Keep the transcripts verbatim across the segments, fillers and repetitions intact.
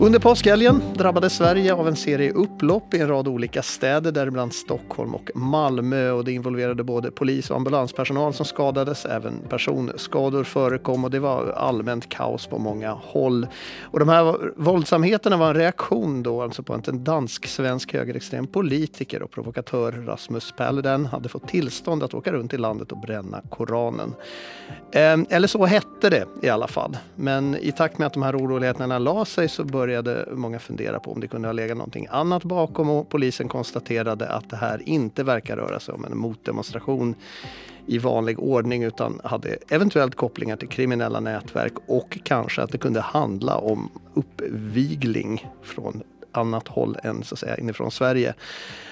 Under påskhelgen drabbades Sverige av en serie upplopp i en rad olika städer, däribland Stockholm och Malmö. Och det involverade både polis och ambulanspersonal som skadades, även personskador förekom och det var allmänt kaos på många håll. Och de här våldsamheterna var en reaktion då alltså på att en dansk-svensk högerextrem politiker och provokatör Rasmus Paludan hade fått tillstånd att åka runt i landet och bränna Koranen. Eller så hette det i alla fall. Men i takt med att de här oroligheterna la sig så började började många fundera på om det kunde ha legat någonting annat bakom, och polisen konstaterade att det här inte verkar röra sig om en motdemonstration i vanlig ordning utan hade eventuellt kopplingar till kriminella nätverk och kanske att det kunde handla om uppvigling från annat håll än så att säga inifrån Sverige.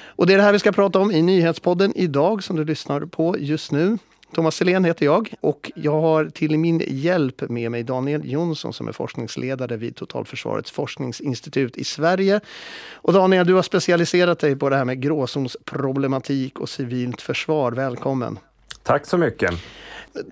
Och det är det här vi ska prata om i nyhetspodden idag som du lyssnar på just nu. Thomas Silén heter jag och jag har till min hjälp med mig Daniel Jonsson som är forskningsledare vid Totalförsvarets forskningsinstitut i Sverige. Och Daniel, du har specialiserat dig på det här med gråzonsproblematik och civilt försvar. Välkommen. Tack så mycket.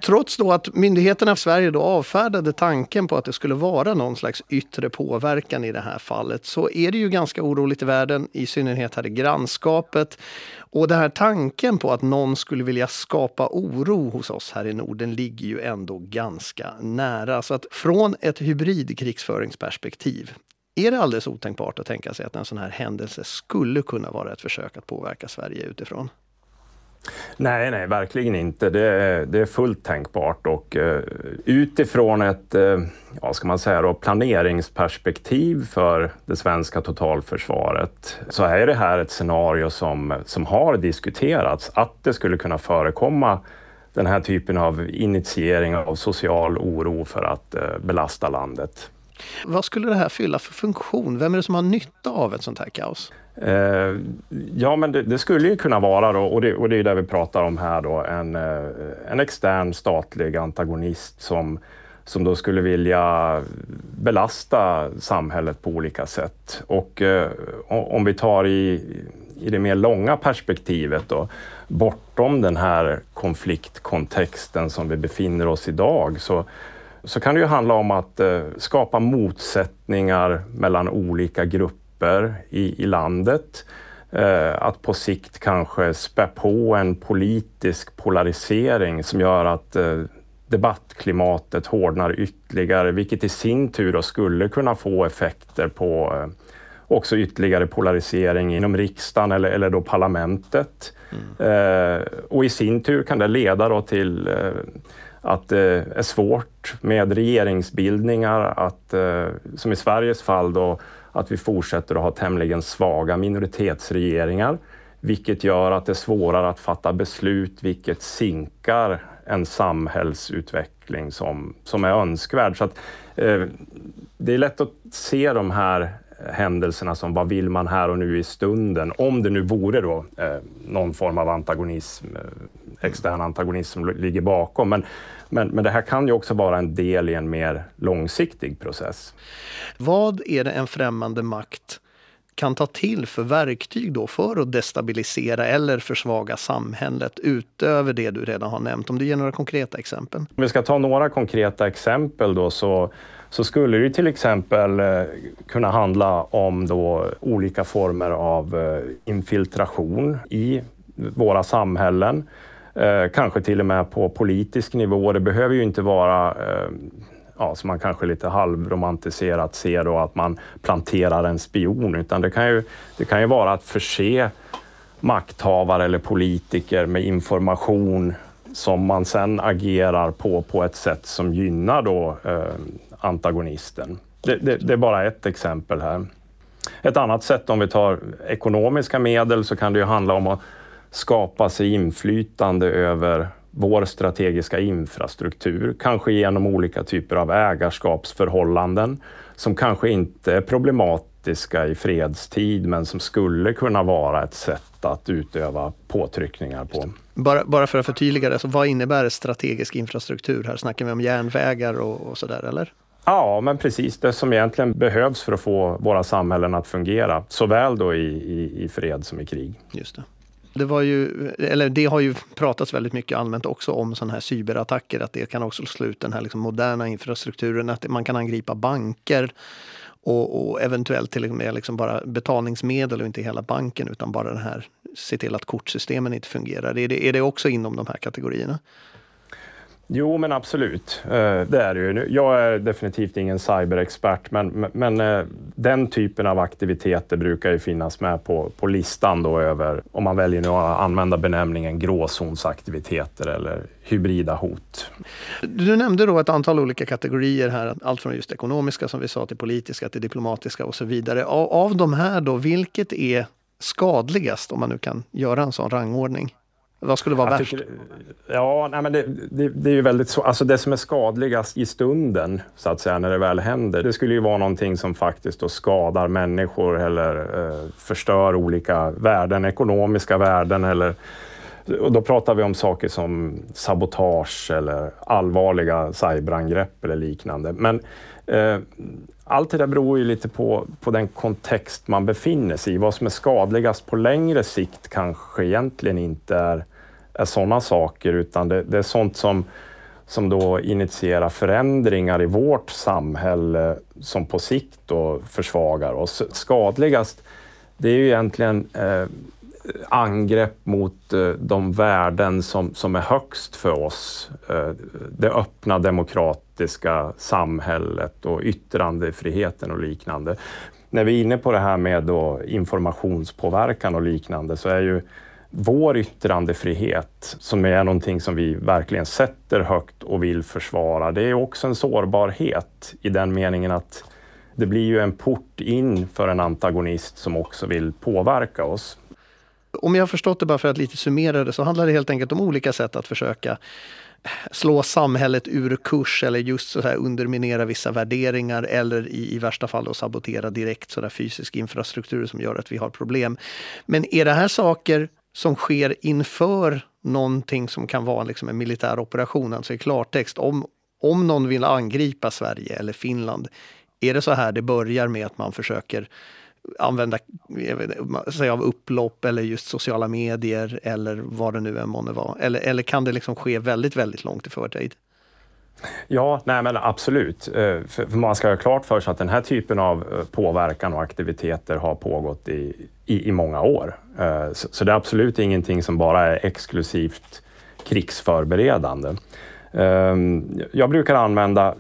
Trots då att myndigheterna i Sverige då avfärdade tanken på att det skulle vara någon slags yttre påverkan i det här fallet, så är det ju ganska oroligt i världen, i synnerhet här i grannskapet. Och den här tanken på att någon skulle vilja skapa oro hos oss här i Norden ligger ju ändå ganska nära. Så att från ett hybridkrigsföringsperspektiv är det alldeles otänkbart att tänka sig att en sån här händelse skulle kunna vara ett försök att påverka Sverige utifrån. Nej, nej, verkligen inte. Det är, det är fullt tänkbart och eh, utifrån ett eh, ja, ska man säga då, planeringsperspektiv för det svenska totalförsvaret så är det här ett scenario som, som har diskuterats, att det skulle kunna förekomma den här typen av initiering av social oro för att eh, belasta landet. Vad skulle det här fylla för funktion? Vem är det som har nytta av ett sånt här kaos? Eh, ja, men det, det skulle ju kunna vara, då, och, det, och det är det vi pratar om här, då, en, en extern statlig antagonist som, som då skulle vilja belasta samhället på olika sätt. Och eh, om vi tar i, i det mer långa perspektivet då, bortom den här konfliktkontexten som vi befinner oss idag, så Så kan det ju handla om att eh, skapa motsättningar mellan olika grupper i, i landet. Eh, att på sikt kanske spä på en politisk polarisering som gör att eh, debattklimatet hårdnar ytterligare, vilket i sin tur då skulle kunna få effekter på eh, också ytterligare polarisering inom riksdagen eller, eller då parlamentet. Mm. Eh, och i sin tur kan det leda då till eh, att det är svårt med regeringsbildningar, att, som i Sveriges fall då, att vi fortsätter att ha tämligen svaga minoritetsregeringar, vilket gör att det är svårare att fatta beslut, vilket sinkar en samhällsutveckling som, som är önskvärd. Så att, eh, det är lätt att se de här händelserna som vad vill man här och nu i stunden, om det nu vore då eh, någon form av antagonism, eh, extern antagonism som ligger bakom. Men, men, men det här kan ju också vara en del i en mer långsiktig process. Vad är det en främmande makt kan ta till för verktyg då för att destabilisera eller försvaga samhället utöver det du redan har nämnt? Om du ger några konkreta exempel. Om vi ska ta några konkreta exempel då så så skulle det till exempel kunna handla om då olika former av infiltration i våra samhällen. Kanske till och med på politisk nivå. Det behöver ju inte vara, ja, som man kanske lite halvromantiserat ser då, att man planterar en spion. Utan det kan ju, det kan ju vara att förse makthavare eller politiker med information som man sen agerar på på ett sätt som gynnar då eh, antagonisten. Det, det, det är bara ett exempel här. Ett annat sätt, om vi tar ekonomiska medel, så kan det ju handla om att skapa sig inflytande över vår strategiska infrastruktur, kanske genom olika typer av ägarskapsförhållanden som kanske inte är problematiska i fredstid men som skulle kunna vara ett sätt att utöva påtryckningar på. Bara, bara för att förtydliga det, så vad innebär strategisk infrastruktur? Här snackar vi om järnvägar och, och sådär, eller? Ja, men precis det som egentligen behövs för att få våra samhällen att fungera, såväl då i, i, i fred som i krig. Just det. Det var ju, eller det har ju pratats väldigt mycket allmänt också om sådana här cyberattacker, att det kan också slå ut den här liksom moderna infrastrukturen, att man kan angripa banker och, och eventuellt till och med liksom bara betalningsmedel och inte hela banken utan bara den här, se till att kortsystemen inte fungerar. Är det, är det också inom de här kategorierna? Jo, men absolut. Det är det ju. Jag är definitivt ingen cyberexpert, men, men den typen av aktiviteter brukar ju finnas med på, på listan då över, om man väljer nu att använda benämningen gråzonsaktiviteter eller hybrida hot. Du nämnde då ett antal olika kategorier här, allt från just ekonomiska som vi sa till politiska till diplomatiska och så vidare. Av, av de här då, vilket är skadligast om man nu kan göra en sån rangordning? Vad skulle vara jag värst? Tycker, ja, nej, men det, det, det är ju väldigt så, alltså det som är skadligast i stunden så att säga när det väl händer. Det skulle ju vara någonting som faktiskt då skadar människor eller eh, förstör olika värden, ekonomiska värden eller, och då pratar vi om saker som sabotage eller allvarliga cyberangrepp eller liknande. Men eh, allt det där beror ju lite på, på den kontext man befinner sig i. Vad som är skadligast på längre sikt kanske egentligen inte är, är sådana saker, utan det, det är sånt som, som då initierar förändringar i vårt samhälle som på sikt då försvagar oss. Skadligast, det är ju egentligen eh, angrepp mot eh, de värden som, som är högst för oss. Eh, det öppna demokratiska samhället och yttrandefriheten och liknande. När vi är inne på det här med då informationspåverkan och liknande, så är ju vår yttrandefrihet, som är någonting som vi verkligen sätter högt och vill försvara, det är också en sårbarhet i den meningen att det blir ju en port in för en antagonist som också vill påverka oss. Om jag har förstått det, bara för att lite summera det, så handlar det helt enkelt om olika sätt att försöka slå samhället ur kurs eller just så här underminera vissa värderingar eller i, i värsta fall att sabotera direkt sådär fysisk infrastruktur som gör att vi har problem. Men är det här saker som sker inför någonting som kan vara liksom en militär operation? Alltså i klartext, om, om någon vill angripa Sverige eller Finland, är det så här det börjar med att man försöker använda sig av upplopp eller just sociala medier eller vad det nu än månne var? Eller, eller kan det liksom ske väldigt, väldigt långt i förtid? Ja, nej men absolut. För man ska ha klart för sig att den här typen av påverkan och aktiviteter har pågått i, i, i många år. Så det är absolut ingenting som bara är exklusivt krigsförberedande. Jag brukar använda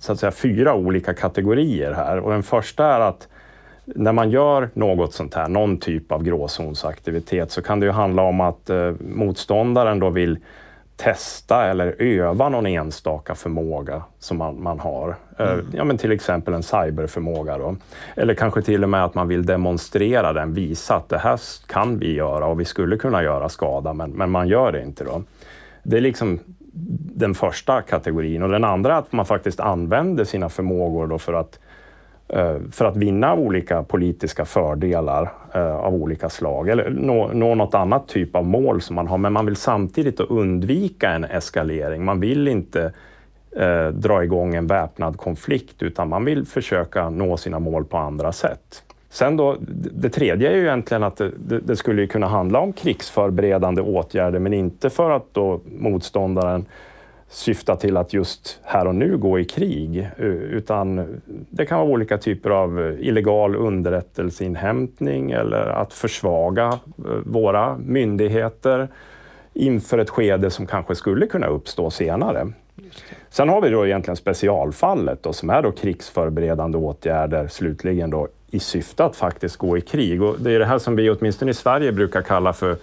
så att säga fyra olika kategorier här, och den första är att när man gör något sånt här, någon typ av gråzonsaktivitet, så kan det ju handla om att eh, motståndaren då vill testa eller öva någon enstaka förmåga som man, man har. Mm. Eh, ja, men till exempel en cyberförmåga då. Eller kanske till och med att man vill demonstrera den, visa att det här kan vi göra och vi skulle kunna göra skada, men, men man gör det inte då. Det är liksom den första kategorin. Och den andra är att man faktiskt använder sina förmågor då för att för att vinna olika politiska fördelar av olika slag eller nå, nå något annat typ av mål som man har, men man vill samtidigt undvika en eskalering. Man vill inte eh, dra igång en väpnad konflikt, utan man vill försöka nå sina mål på andra sätt. Sen då, det tredje är ju egentligen att det, det skulle kunna handla om krigsförberedande åtgärder, men inte för att då motståndaren syftar till att just här och nu gå i krig, utan det kan vara olika typer av illegal underrättelseinhämtning eller att försvaga våra myndigheter inför ett skede som kanske skulle kunna uppstå senare. Sen har vi då egentligen specialfallet då, som är då krigsförberedande åtgärder slutligen då i syfte att faktiskt gå i krig, och det är det här som vi åtminstone i Sverige brukar kalla för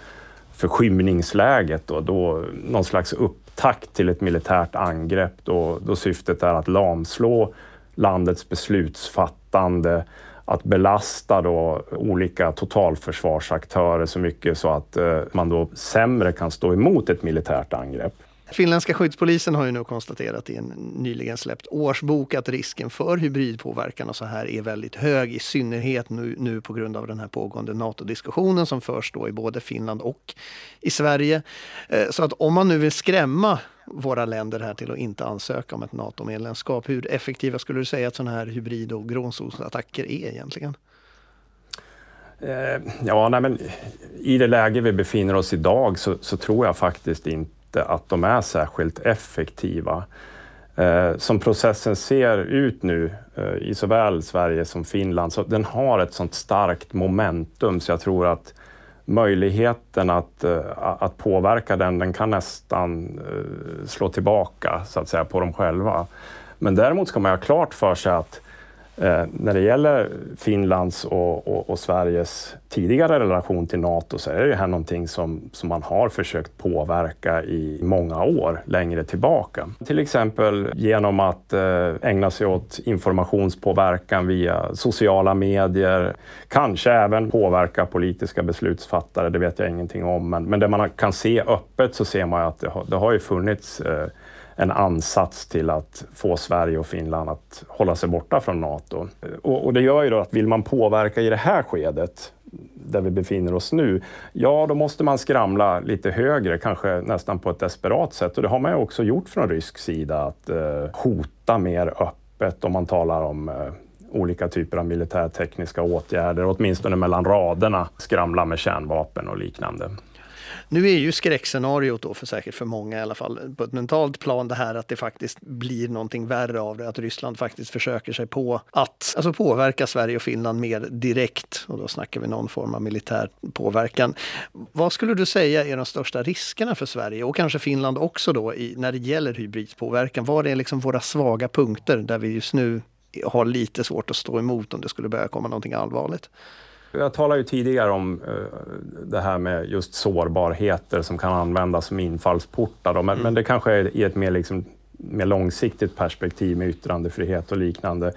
förskymningsläget då, då någon slags upp takt till ett militärt angrepp då, då syftet är att lamslå landets beslutsfattande, att belasta då olika totalförsvarsaktörer så mycket så att eh, man då sämre kan stå emot ett militärt angrepp. Finländska skyddspolisen har ju nu konstaterat i en nyligen släppt årsbok att risken för hybridpåverkan och så här är väldigt hög, i synnerhet nu, nu på grund av den här pågående NATO-diskussionen som förs då i både Finland och i Sverige. Så att om man nu vill skrämma våra länder här till att inte ansöka om ett NATO-medlemskap, hur effektiva skulle du säga att sådana här hybrid- och gråzonsattacker är egentligen? Ja, nej men i det läge vi befinner oss idag så, så tror jag faktiskt inte att de är särskilt effektiva. Eh, som processen ser ut nu eh, i såväl Sverige som Finland, så den har ett sånt starkt momentum, så jag tror att möjligheten att, eh, att påverka den, den kan nästan eh, slå tillbaka så att säga på dem själva. Men däremot ska man ha klart för sig att eh, när det gäller Finlands och, och, och Sveriges tidigare relation till NATO, så är det ju här någonting som, som man har försökt påverka i många år längre tillbaka. Till exempel genom att eh, ägna sig åt informationspåverkan via sociala medier, kanske även påverka politiska beslutsfattare, det vet jag ingenting om. Men, men det man kan se öppet, så ser man ju att det har, det har ju funnits eh, en ansats till att få Sverige och Finland att hålla sig borta från NATO. Och, och det gör ju då att vill man påverka i det här skedet där vi befinner oss nu, ja då måste man skramla lite högre, kanske nästan på ett desperat sätt. Och det har man ju också gjort från rysk sida, att eh, hota mer öppet om man talar om eh, olika typer av militärtekniska åtgärder, åtminstone mellan raderna, skramla med kärnvapen och liknande. Nu är ju skräckscenariot då för säkert för många i alla fall på ett mentalt plan det här att det faktiskt blir någonting värre av det, att Ryssland faktiskt försöker sig på att alltså påverka Sverige och Finland mer direkt, och då snackar vi någon form av militär påverkan. Vad skulle du säga är de största riskerna för Sverige och kanske Finland också då i, när det gäller hybridpåverkan? Vad är liksom våra svaga punkter där vi just nu har lite svårt att stå emot om det skulle börja komma någonting allvarligt? Jag talade ju tidigare om det här med just sårbarheter som kan användas som infallsportar. Men, mm. men det kanske är i ett mer, liksom, mer långsiktigt perspektiv med yttrandefrihet och liknande.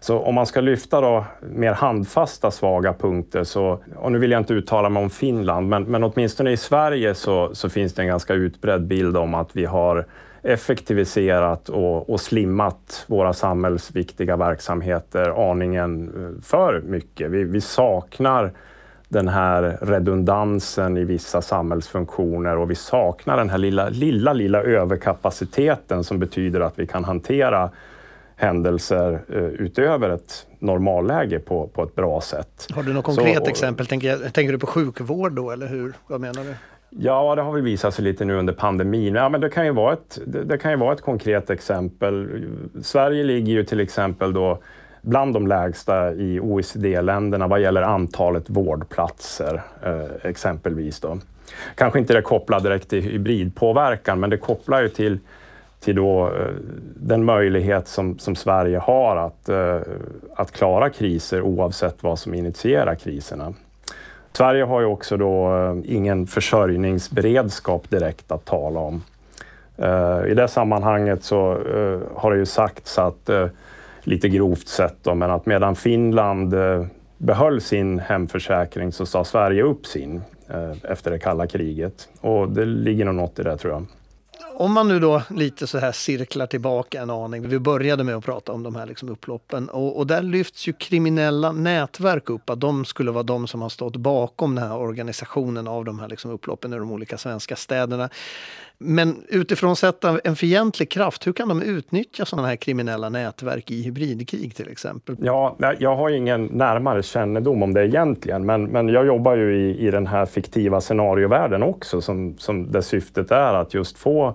Så om man ska lyfta då mer handfasta svaga punkter, så, och nu vill jag inte uttala mig om Finland, men, men åtminstone i Sverige så, så finns det en ganska utbredd bild om att vi har effektiviserat och, och slimmat våra samhällsviktiga verksamheter aningen för mycket. Vi, vi saknar den här redundansen i vissa samhällsfunktioner, och vi saknar den här lilla, lilla, lilla överkapaciteten som betyder att vi kan hantera händelser eh, utöver ett normalläge på, på ett bra sätt. Har du något konkret Så, och, exempel? Tänker, jag, tänker du på sjukvård då, eller hur? Vad menar du? Ja, det har väl visat sig lite nu under pandemin. Ja, men det kan ju vara ett, det, det kan ju vara ett konkret exempel. Sverige ligger ju till exempel då bland de lägsta i O E C D-länderna vad gäller antalet vårdplatser eh, exempelvis då. Kanske inte det kopplar direkt till hybridpåverkan, men det kopplar ju till, till då, eh, den möjlighet som, som Sverige har att, eh, att klara kriser oavsett vad som initierar kriserna. Sverige har ju också då ingen försörjningsberedskap direkt att tala om. I det sammanhanget så har det ju sagts att, lite grovt sett då, men att medan Finland behöll sin hemförsäkring så sa Sverige upp sin efter det kalla kriget. Och det ligger nog något i det, tror jag. Om man nu då lite så här cirklar tillbaka en aning. Vi började med att prata om de här liksom upploppen. Och, och där lyfts ju kriminella nätverk upp. Att de skulle vara de som har stått bakom den här organisationen av de här liksom upploppen i de olika svenska städerna. Men utifrån sett en fientlig kraft, hur kan de utnyttja sådana här kriminella nätverk i hybridkrig till exempel? Ja, jag har ingen närmare kännedom om det egentligen. Men, men jag jobbar ju i, i den här fiktiva scenariovärlden också. Som, som där syftet är att just få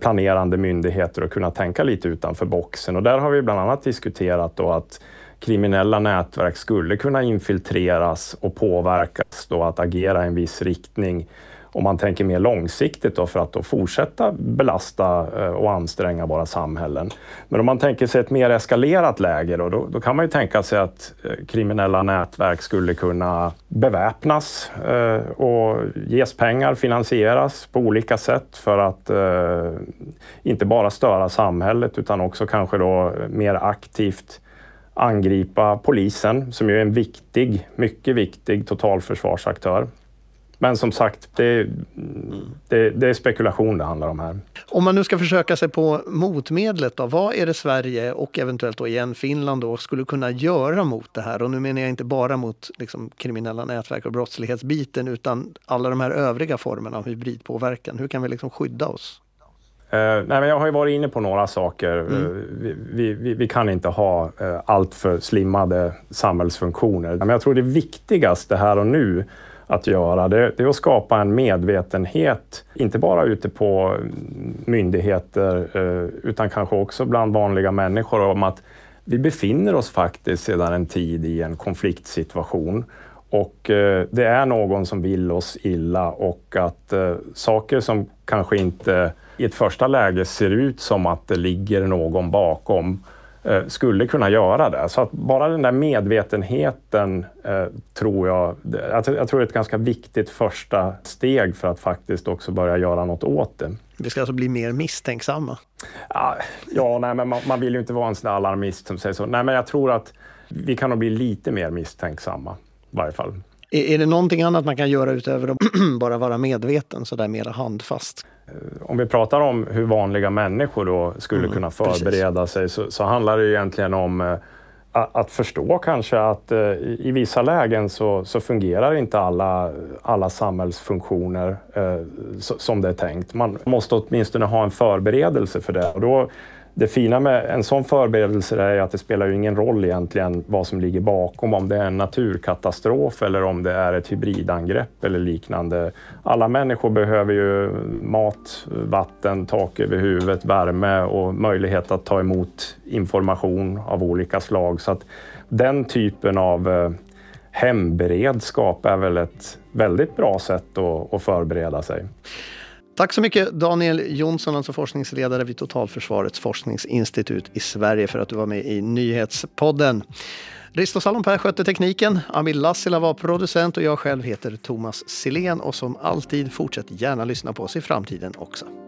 planerande myndigheter och kunna tänka lite utanför boxen. Och där har vi bland annat diskuterat då att kriminella nätverk skulle kunna infiltreras och påverkas då att agera i en viss riktning, om man tänker mer långsiktigt då, för att då fortsätta belasta och anstränga våra samhällen. Men om man tänker sig ett mer eskalerat läge då, då, då kan man ju tänka sig att kriminella nätverk skulle kunna beväpnas eh, och ges pengar, finansieras på olika sätt för att eh, inte bara störa samhället utan också kanske då mer aktivt angripa polisen, som ju är en viktig, mycket viktig totalförsvarsaktör. Men som sagt, det, det, det är spekulation det handlar om här. Om man nu ska försöka sig på motmedlet då, vad är det Sverige och eventuellt då igen Finland då skulle kunna göra mot det här? Och nu menar jag inte bara mot liksom kriminella nätverk och brottslighetsbiten, utan alla de här övriga formerna av hybridpåverkan. Hur kan vi liksom skydda oss? Uh, nej, men jag har ju varit inne på några saker. Mm. Uh, vi, vi, vi kan inte ha uh, allt för slimmade samhällsfunktioner. Men jag tror det viktigaste här och nu att göra. Det, det är att skapa en medvetenhet, inte bara ute på myndigheter utan kanske också bland vanliga människor om att vi befinner oss faktiskt sedan en tid i en konfliktsituation. Och det är någon som vill oss illa och att saker som kanske inte i ett första läge ser ut som att det ligger någon bakom skulle kunna göra det. Så att bara den där medvetenheten tror jag, jag tror det är ett ganska viktigt första steg för att faktiskt också börja göra något åt det. Vi ska alltså bli mer misstänksamma? Ja, ja nej, men man, man vill ju inte vara en sån där alarmist som säger så. Nej, men jag tror att vi kan nog bli lite mer misstänksamma. Varje fall. Är det någonting annat man kan göra utöver att bara vara medveten så där mer handfast? Om vi pratar om hur vanliga människor då skulle mm, kunna förbereda precis. sig så, så handlar det egentligen om eh, att förstå kanske att eh, i vissa lägen så, så fungerar inte alla, alla samhällsfunktioner eh, så, som det är tänkt. Man måste åtminstone ha en förberedelse för det. Och då, det fina med en sån förberedelse är att det spelar ju ingen roll egentligen vad som ligger bakom, om det är en naturkatastrof eller om det är ett hybridangrepp eller liknande. Alla människor behöver ju mat, vatten, tak över huvudet, värme och möjlighet att ta emot information av olika slag. Så att den typen av hemberedskap är väl ett väldigt bra sätt att förbereda sig. Tack så mycket Daniel Jonsson, alltså forskningsledare vid Totalförsvarets forskningsinstitut i Sverige, för att du var med i Nyhetspodden. Risto Salomper skötte tekniken, Ami Lassila var producent och jag själv heter Thomas Silén. Och som alltid, fortsätt gärna lyssna på oss i framtiden också.